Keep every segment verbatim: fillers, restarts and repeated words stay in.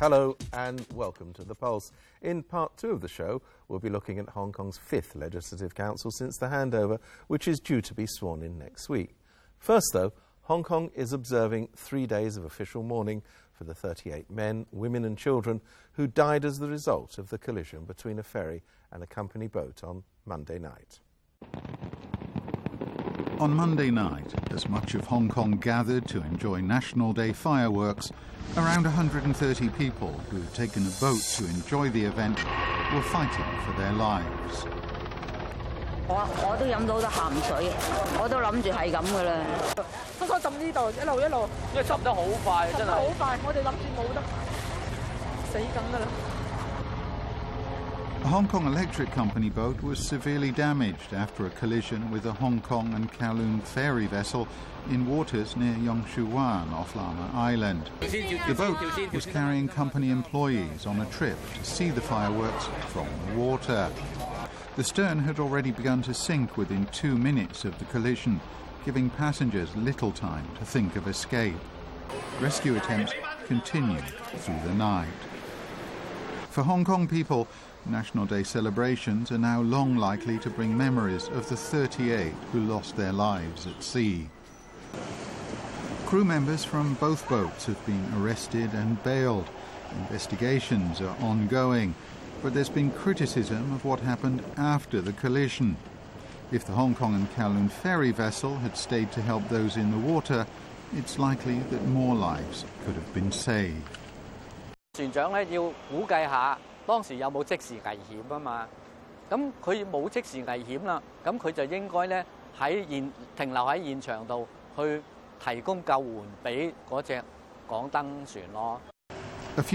Hello and welcome to The Pulse. In part two of the show, we'll be looking at Hong Kong's fifth Legislative Council since the handover, which is due to be sworn in next week. First, though, Hong Kong is observing three days of official mourning for the thirty-eight men, women and children who died as the result of the collision between a ferry and a company boat on Monday night. On Monday night, as much of Hong Kong gathered to enjoy National Day fireworks, around one hundred thirty people who'd taken a boat to enjoy the event were fighting for their lives. A Hong Kong Electric Company boat was severely damaged after a collision with a Hong Kong and Kowloon ferry vessel in waters near Yung Shue Wan off Lamma Island. The boat was carrying company employees on a trip to see the fireworks from the water. The stern had already begun to sink within two minutes of the collision, giving passengers little time to think of escape. Rescue attempts continued through the night. For Hong Kong people, National Day celebrations are now long likely to bring memories of the thirty-eight who lost their lives at sea. Crew members from both boats have been arrested and bailed. Investigations are ongoing, but there's been criticism of what happened after the collision. If the Hong Kong and Kowloon ferry vessel had stayed to help those in the water, it's likely that more lives could have been saved. A few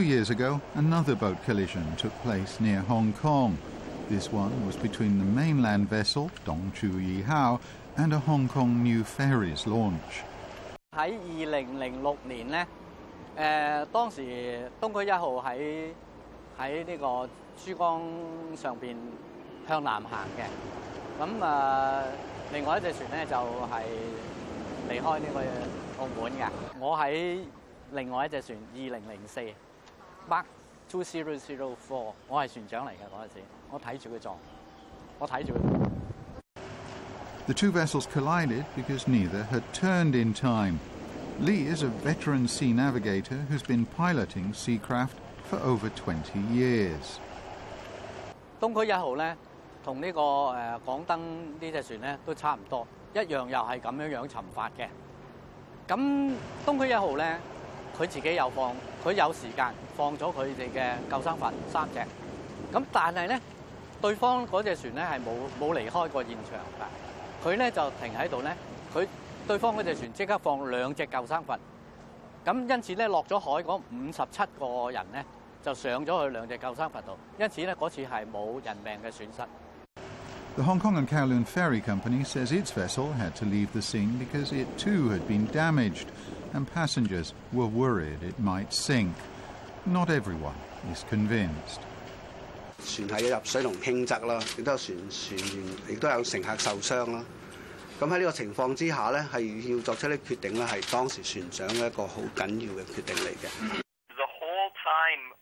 years ago, another boat collision took place near Hong Kong. This one was between the mainland vessel, Dong Chu Yi Hao, and a Hong Kong New Ferries launch. The two vessels collided because neither had turned in time. Lee is a veteran sea navigator who's been piloting sea craft for over twenty years. The Hong Kong and Kowloon Ferry Company says its vessel had to leave the scene because it too had been damaged and passengers were worried it might sink. Not everyone is convinced. The whole time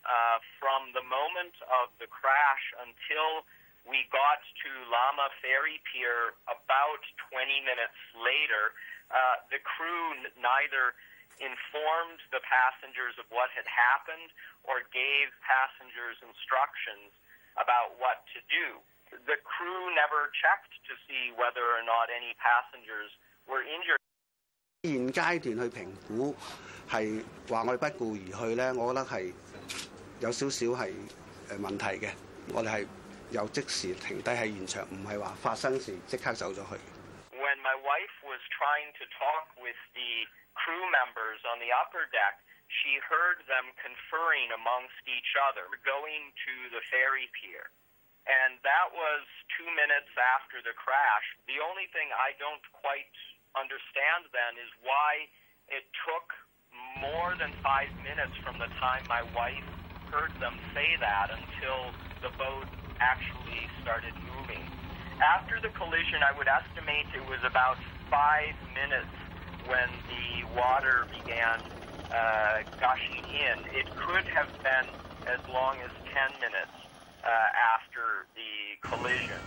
uh, from the moment of the crash until we got to Lamma Ferry Pier about twenty minutes later, uh, the crew neither informed the passengers of what had happened or gave passengers instructions about what to do. The crew never checked to see whether or not any passengers were injured. When my wife was trying to talk with the crew members on the upper deck, she heard them conferring amongst each other, going to the ferry pier. And that was two minutes after the crash. The only thing I don't quite understand then is why it took more than five minutes from the time my wife heard them say that until the boat actually started moving. After the collision, I would estimate it was about five minutes when the water began uh, gushing in. It could have been as long as ten minutes uh, after the collision.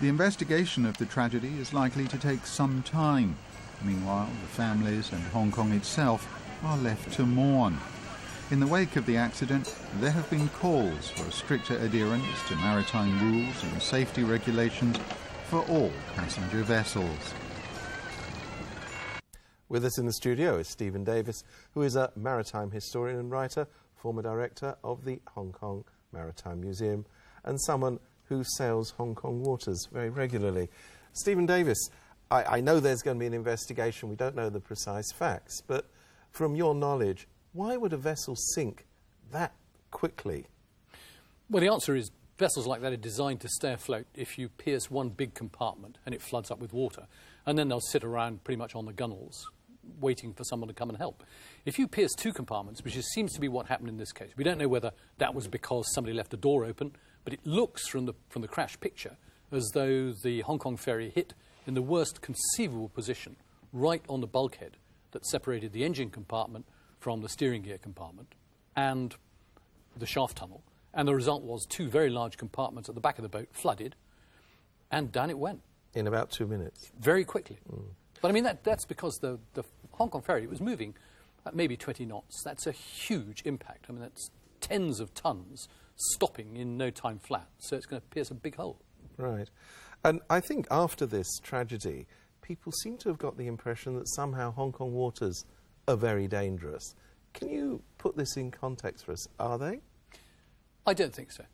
The investigation of the tragedy is likely to take some time. Meanwhile, the families and Hong Kong itself are left to mourn. In the wake of the accident, there have been calls for a stricter adherence to maritime rules and safety regulations for all passenger vessels. With us in the studio is Stephen Davis, who is a maritime historian and writer, former director of the Hong Kong Maritime Museum, and someone who sails Hong Kong waters very regularly. Stephen Davis, I, I know there's going to be an investigation. We don't know the precise facts, but from your knowledge, why would a vessel sink that quickly? Well, the answer is vessels like that are designed to stay afloat if you pierce one big compartment and it floods up with water. And then they'll sit around pretty much on the gunnels, waiting for someone to come and help. If you pierce two compartments, which seems to be what happened in this case, we don't know whether that was because somebody left the door open, but it looks from the, from the crash picture as though the Hong Kong ferry hit in the worst conceivable position, right on the bulkhead that separated the engine compartment from the steering gear compartment and the shaft tunnel. And the result was two very large compartments at the back of the boat flooded, and down it went. In about two minutes. Very quickly. Mm. But, I mean, that, that's because the, the Hong Kong ferry was moving at maybe twenty knots. That's a huge impact. I mean, that's tens of tons stopping in no time flat. So it's going to pierce a big hole. Right. And I think after this tragedy, people seem to have got the impression that somehow Hong Kong waters are very dangerous. Can you put this in context for us? Are they? I don't think so.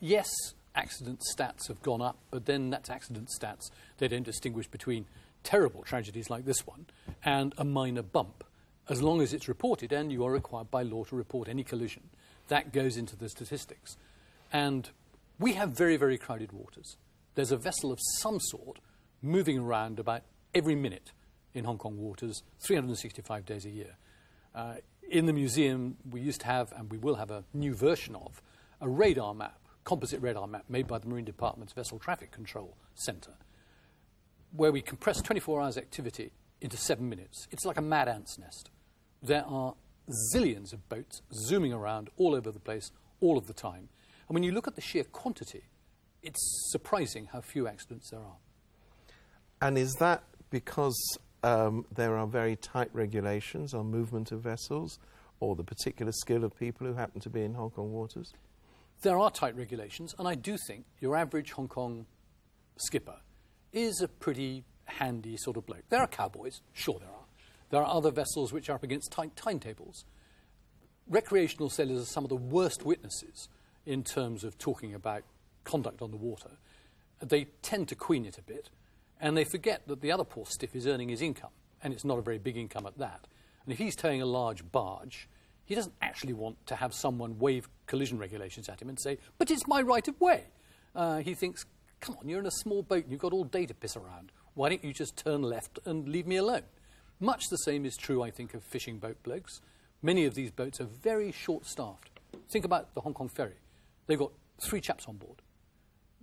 Yes, accident stats have gone up, but then that's accident stats. They don't distinguish between terrible tragedies like this one and a minor bump. As long as it's reported, and you are required by law to report any collision, that goes into the statistics. And we have very, very crowded waters. There's a vessel of some sort moving around about every minute in Hong Kong waters, three hundred sixty-five days a year. Uh, in the museum, we used to have, and we will have a new version of, a radar map, composite radar map made by the Marine Department's Vessel Traffic Control Centre, where we compress twenty-four hours activity into seven minutes. It's like a mad ant's nest. There are zillions of boats zooming around all over the place all of the time. And when you look at the sheer quantity, it's surprising how few accidents there are. And is that because um, there are very tight regulations on movement of vessels or the particular skill of people who happen to be in Hong Kong waters? There are tight regulations, and I do think your average Hong Kong skipper is a pretty handy sort of bloke. There are cowboys, sure there are. There are other vessels which are up against tight timetables. Recreational sailors are some of the worst witnesses in terms of talking about conduct on the water. They tend to queen it a bit, and they forget that the other poor stiff is earning his income, and it's not a very big income at that. And if he's towing a large barge, he doesn't actually want to have someone wave collision regulations at him and say, but it's my right of way. Uh, he thinks, come on, you're in a small boat and you've got all day to piss around. Why don't you just turn left and leave me alone? Much the same is true, I think, of fishing boat blokes. Many of these boats are very short-staffed. Think about the Hong Kong ferry. They've got three chaps on board.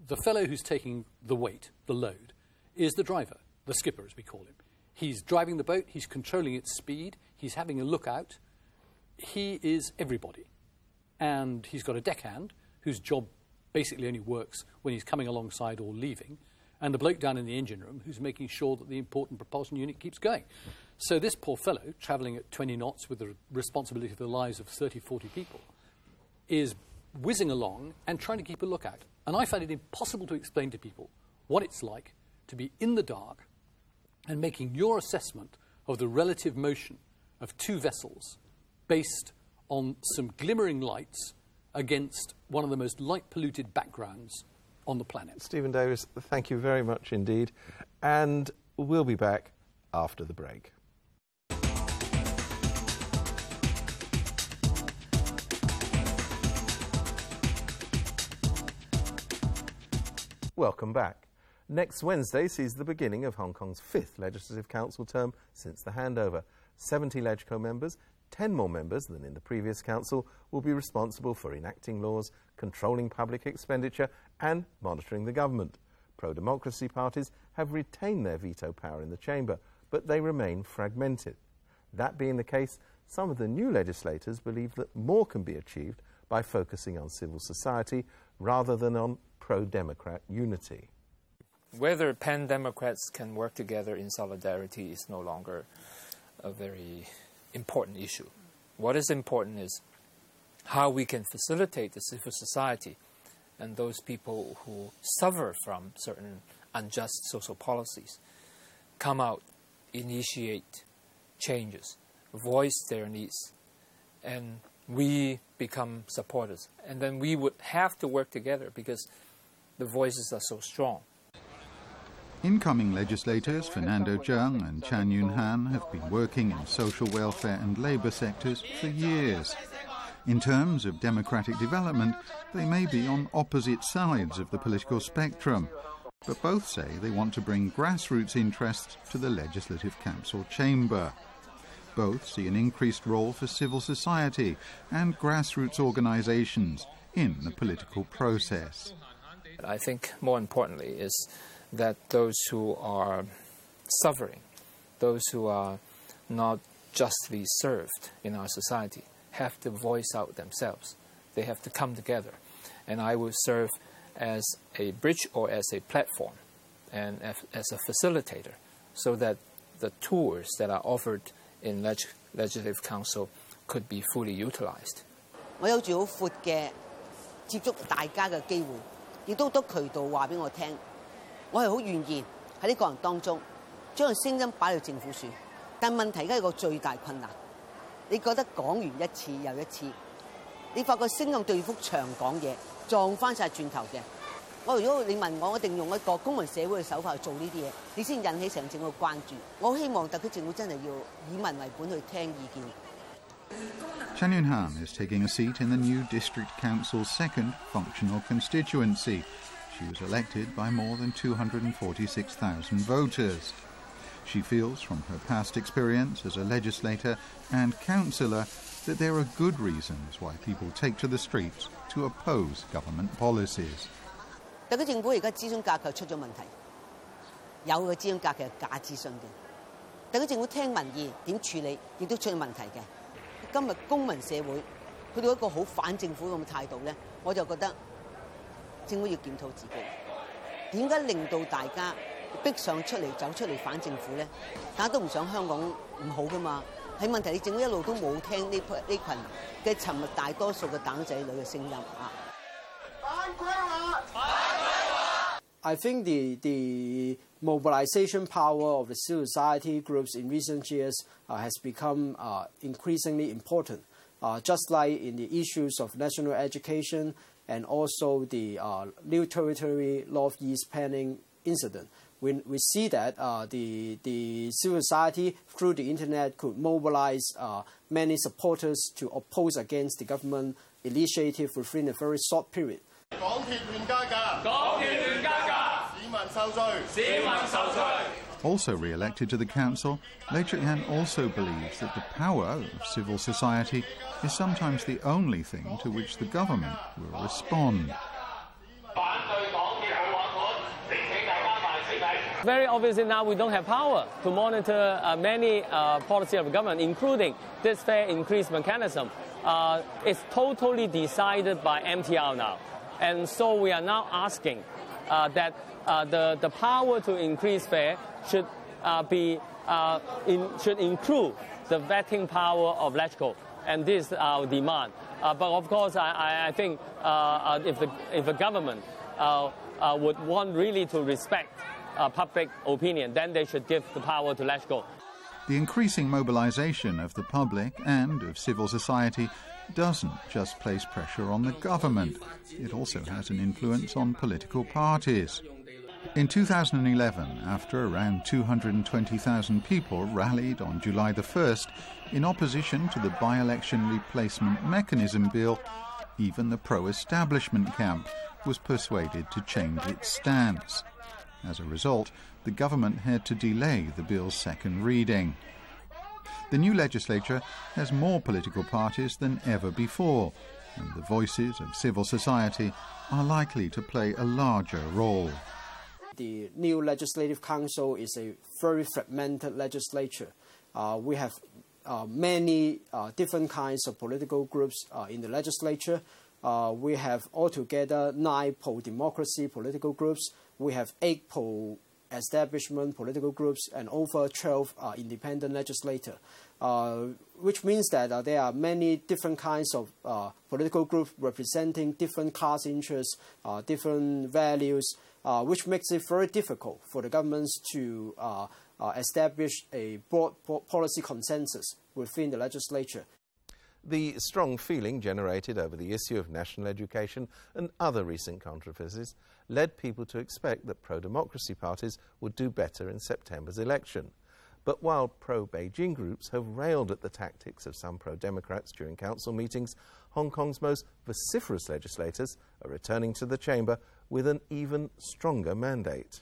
The fellow who's taking the weight, the load, is the driver, the skipper as we call him. He's driving the boat, he's controlling its speed, he's having a look out. He is everybody. And he's got a deckhand whose job basically only works when he's coming alongside or leaving, and the bloke down in the engine room who's making sure that the important propulsion unit keeps going. So this poor fellow, travelling at twenty knots with the responsibility for the lives of thirty, forty people, is whizzing along and trying to keep a lookout. And I find it impossible to explain to people what it's like to be in the dark and making your assessment of the relative motion of two vessels based on some glimmering lights against one of the most light-polluted backgrounds on the planet. Stephen Davis, thank you very much indeed. And we'll be back after the break. Welcome back. Next Wednesday sees the beginning of Hong Kong's fifth Legislative Council term since the handover. seventy LegCo members, ten more members than in the previous council, will be responsible for enacting laws, controlling public expenditure and monitoring the government. Pro-democracy parties have retained their veto power in the chamber, but they remain fragmented. That being the case, some of the new legislators believe that more can be achieved by focusing on civil society rather than on pro-democrat unity. Whether pan-democrats can work together in solidarity is no longer a very important issue. What is important is how we can facilitate the civil society and those people who suffer from certain unjust social policies come out, initiate changes, voice their needs, and we become supporters. And then we would have to work together because the voices are so strong. Incoming legislators Fernando Zheng and Chan Yuen-han have been working in social welfare and labour sectors for years. In terms of democratic development, they may be on opposite sides of the political spectrum, but both say they want to bring grassroots interests to the Legislative Council chamber. Both see an increased role for civil society and grassroots organisations in the political process. I think more importantly is that those who are suffering, those who are not justly served in our society, have to voice out themselves. They have to come together. And I will serve as a bridge or as a platform and as a facilitator so that the tools that are offered in leg Legislative Council could be fully utilized. I have a very broad opportunity. I am very willing to put my voice in this in the government, but the problem is the biggest problem. You think that once again and again, you find the voice is against the wall, talking back and forth. If you ask me, I will definitely use a common society approach to do these things, then you will get the attention of the government. I hope the government really should listen to people. Chan Yuen-han is taking a seat in the new District Council's second functional constituency. She was elected by more than two hundred forty-six thousand voters. She feels from her past experience as a legislator and councillor that there are good reasons why people take to the streets to oppose government policies. The government now has a problem. There is a problem with the government. The government listens to the people, how to handle it, there is a problem. Today, the civil society has a very anti-government attitude. I think I think the, the mobilization power of the civil society groups in recent years uh, has become uh, increasingly important, uh, just like in the issues of national education, and also the uh, New Territory Northeast Planning incident. We, we see that uh, the, the civil society, through the Internet, could mobilize uh, many supporters to oppose against the government initiative within a very short period. Also re-elected to the council, Lei Chiyan also believes that the power of civil society is sometimes the only thing to which the government will respond. Very obviously now we don't have power to monitor uh, many uh, policy of the government, including this fare increase mechanism. Uh, it's totally decided by M T R now. And so we are now asking uh, that Uh, the, the power to increase fare should, uh, be, uh, in, should include the vetting power of LegCo, and this is our demand. Uh, but of course, I, I think uh, if, the, if the government uh, uh, would want really to respect uh, public opinion, then they should give the power to LegCo. The increasing mobilization of the public and of civil society doesn't just place pressure on the government. It also has an influence on political parties. In two thousand eleven, after around two hundred twenty thousand people rallied on July the first in opposition to the by-election replacement mechanism bill, even the pro-establishment camp was persuaded to change its stance. As a result, the government had to delay the bill's second reading. The new legislature has more political parties than ever before, and the voices of civil society are likely to play a larger role. The new Legislative Council is a very fragmented legislature. Uh, we have uh, many uh, different kinds of political groups uh, in the legislature. Uh, we have altogether nine pro-democracy political groups. We have eight pro-establishment political groups and over twelve uh, independent legislators, uh, which means that uh, there are many different kinds of uh, political groups representing different class interests, uh, different values, uh, which makes it very difficult for the governments to uh, uh, establish a broad policy consensus within the legislature. The strong feeling generated over the issue of national education and other recent controversies led people to expect that pro-democracy parties would do better in September's election. But while pro-Beijing groups have railed at the tactics of some pro-democrats during council meetings, Hong Kong's most vociferous legislators are returning to the chamber with an even stronger mandate.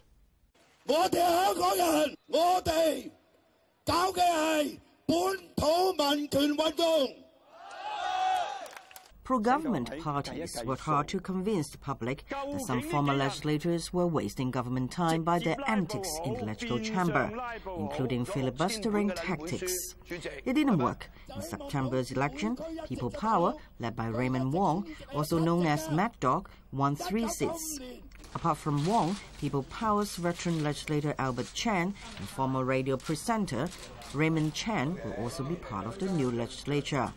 Pro-government parties were hard to convince the public that some former legislators were wasting government time by their antics in the LegCo chamber, including filibustering tactics. It didn't work. In September's election, People Power, led by Raymond Wong, also known as Mad Dog, won three seats. Apart from Wong, People Power's veteran legislator Albert Chan and former radio presenter Raymond Chan will also be part of the new legislature.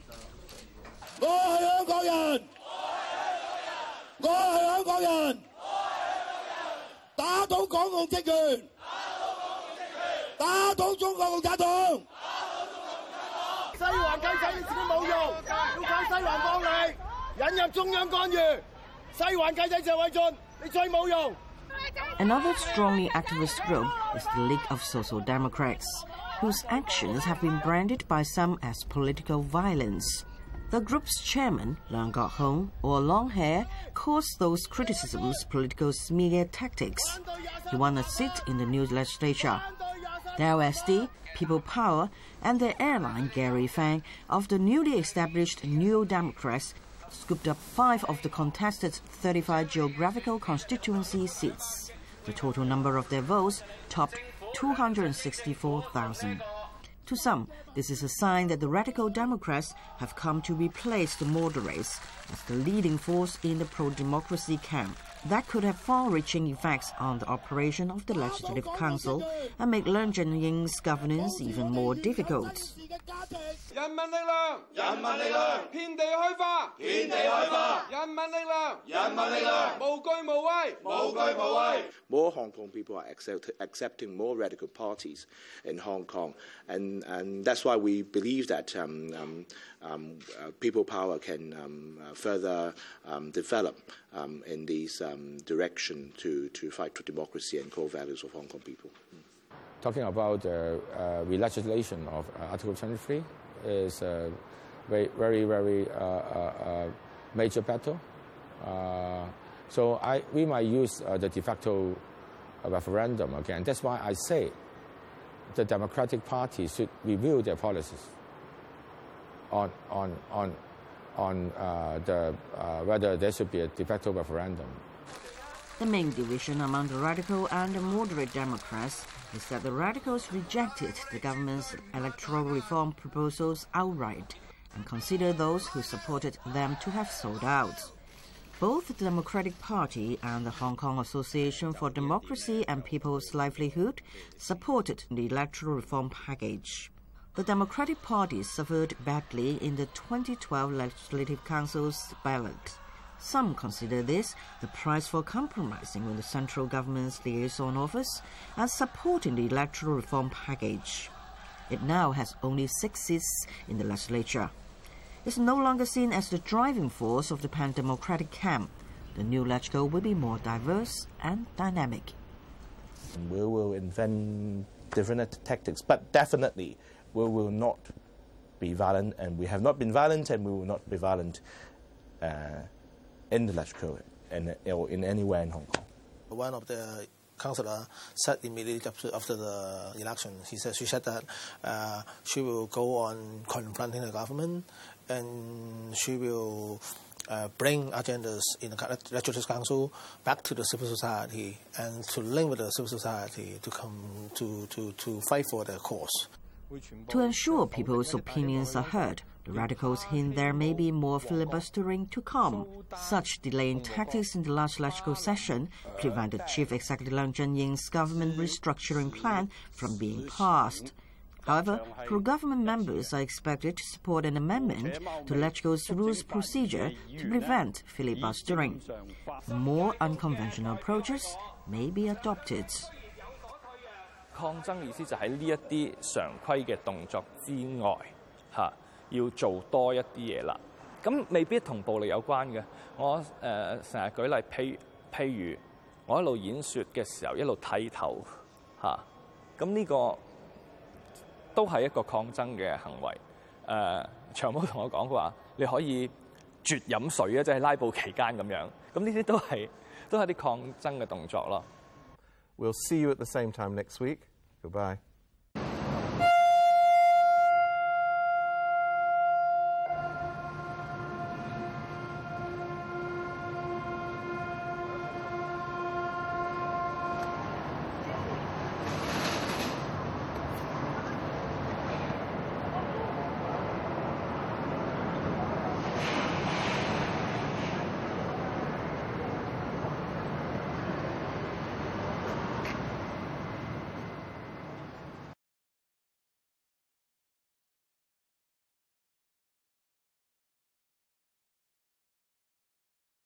Another strongly activist group is the League of Social Democrats, whose actions have been branded by some as political violence. The group's chairman, Leung Kwok-hung, or Long Hair, calls those criticisms political media tactics. He won a seat in the new legislature. The L S D, People Power, and their airline Gary Fang of the newly established New Democrats scooped up five of the contested thirty-five geographical constituency seats. The total number of their votes topped two hundred sixty-four thousand. To some, this is a sign that the radical Democrats have come to replace the moderates as the leading force in the pro-democracy camp. That could have far-reaching effects on the operation of the Legislative Council and make Leung Chun-ying's governance even more difficult. More Hong Kong people are accept accepting more radical parties in Hong Kong, and, and that's why we believe that um, um, um, uh, People Power can um, uh, further um, develop um, in this um, direction to, to fight for democracy and core values of Hong Kong people. Talking about the uh, uh, re-legislation of uh, Article twenty-three is a very, very, very uh, uh, major battle. Uh, so I, we might use uh, the de facto referendum again. That's why I say the Democratic Party should review their policies on, on, on, on uh, the, uh, whether there should be a de facto referendum. The main division among the radical and the moderate Democrats is that the radicals rejected the government's electoral reform proposals outright and considered those who supported them to have sold out. Both the Democratic Party and the Hong Kong Association for Democracy and People's Livelihood supported the electoral reform package. The Democratic Party suffered badly in the twenty twelve Legislative Council's ballot. Some consider this the price for compromising with the central government's liaison office and supporting the electoral reform package. It now has only six seats in the legislature. It's no longer seen as the driving force of the pan-democratic camp. The new LegCo will be more diverse and dynamic. We will invent different tactics, but definitely we will not be violent, and we have not been violent, and we will not be violent uh, in the LegCo and or in anywhere in Hong Kong. One of the councillors said immediately after the election, he said she said that uh, she will go on confronting the government, and she will uh, bring agendas in the Legislative Council back to the civil society and to link with the civil society to come to to to fight for their cause. To ensure people's opinions are heard, the radicals hint there may be more filibustering to come. Such delaying tactics in the last LegCo session prevented Chief Executive Leung Chun-ying's government restructuring plan from being passed. However, pro-government members are expected to support an amendment to LegCo's rules procedure to prevent filibustering. More unconventional approaches may be adopted. 抗爭意思就喺呢一啲常規嘅動作之外，嚇要做多一啲嘢啦。咁未必同暴力有關嘅。我誒成日舉例，譬譬如我一路演説嘅時候，一路剃頭嚇，咁呢個都係一個抗爭嘅行為。誒、呃、長毛同我講話，你可以絕飲水啊，即係拉布期間咁樣。咁呢啲都係都係啲抗爭嘅動作咯。We'll see you at the same time next week. Goodbye.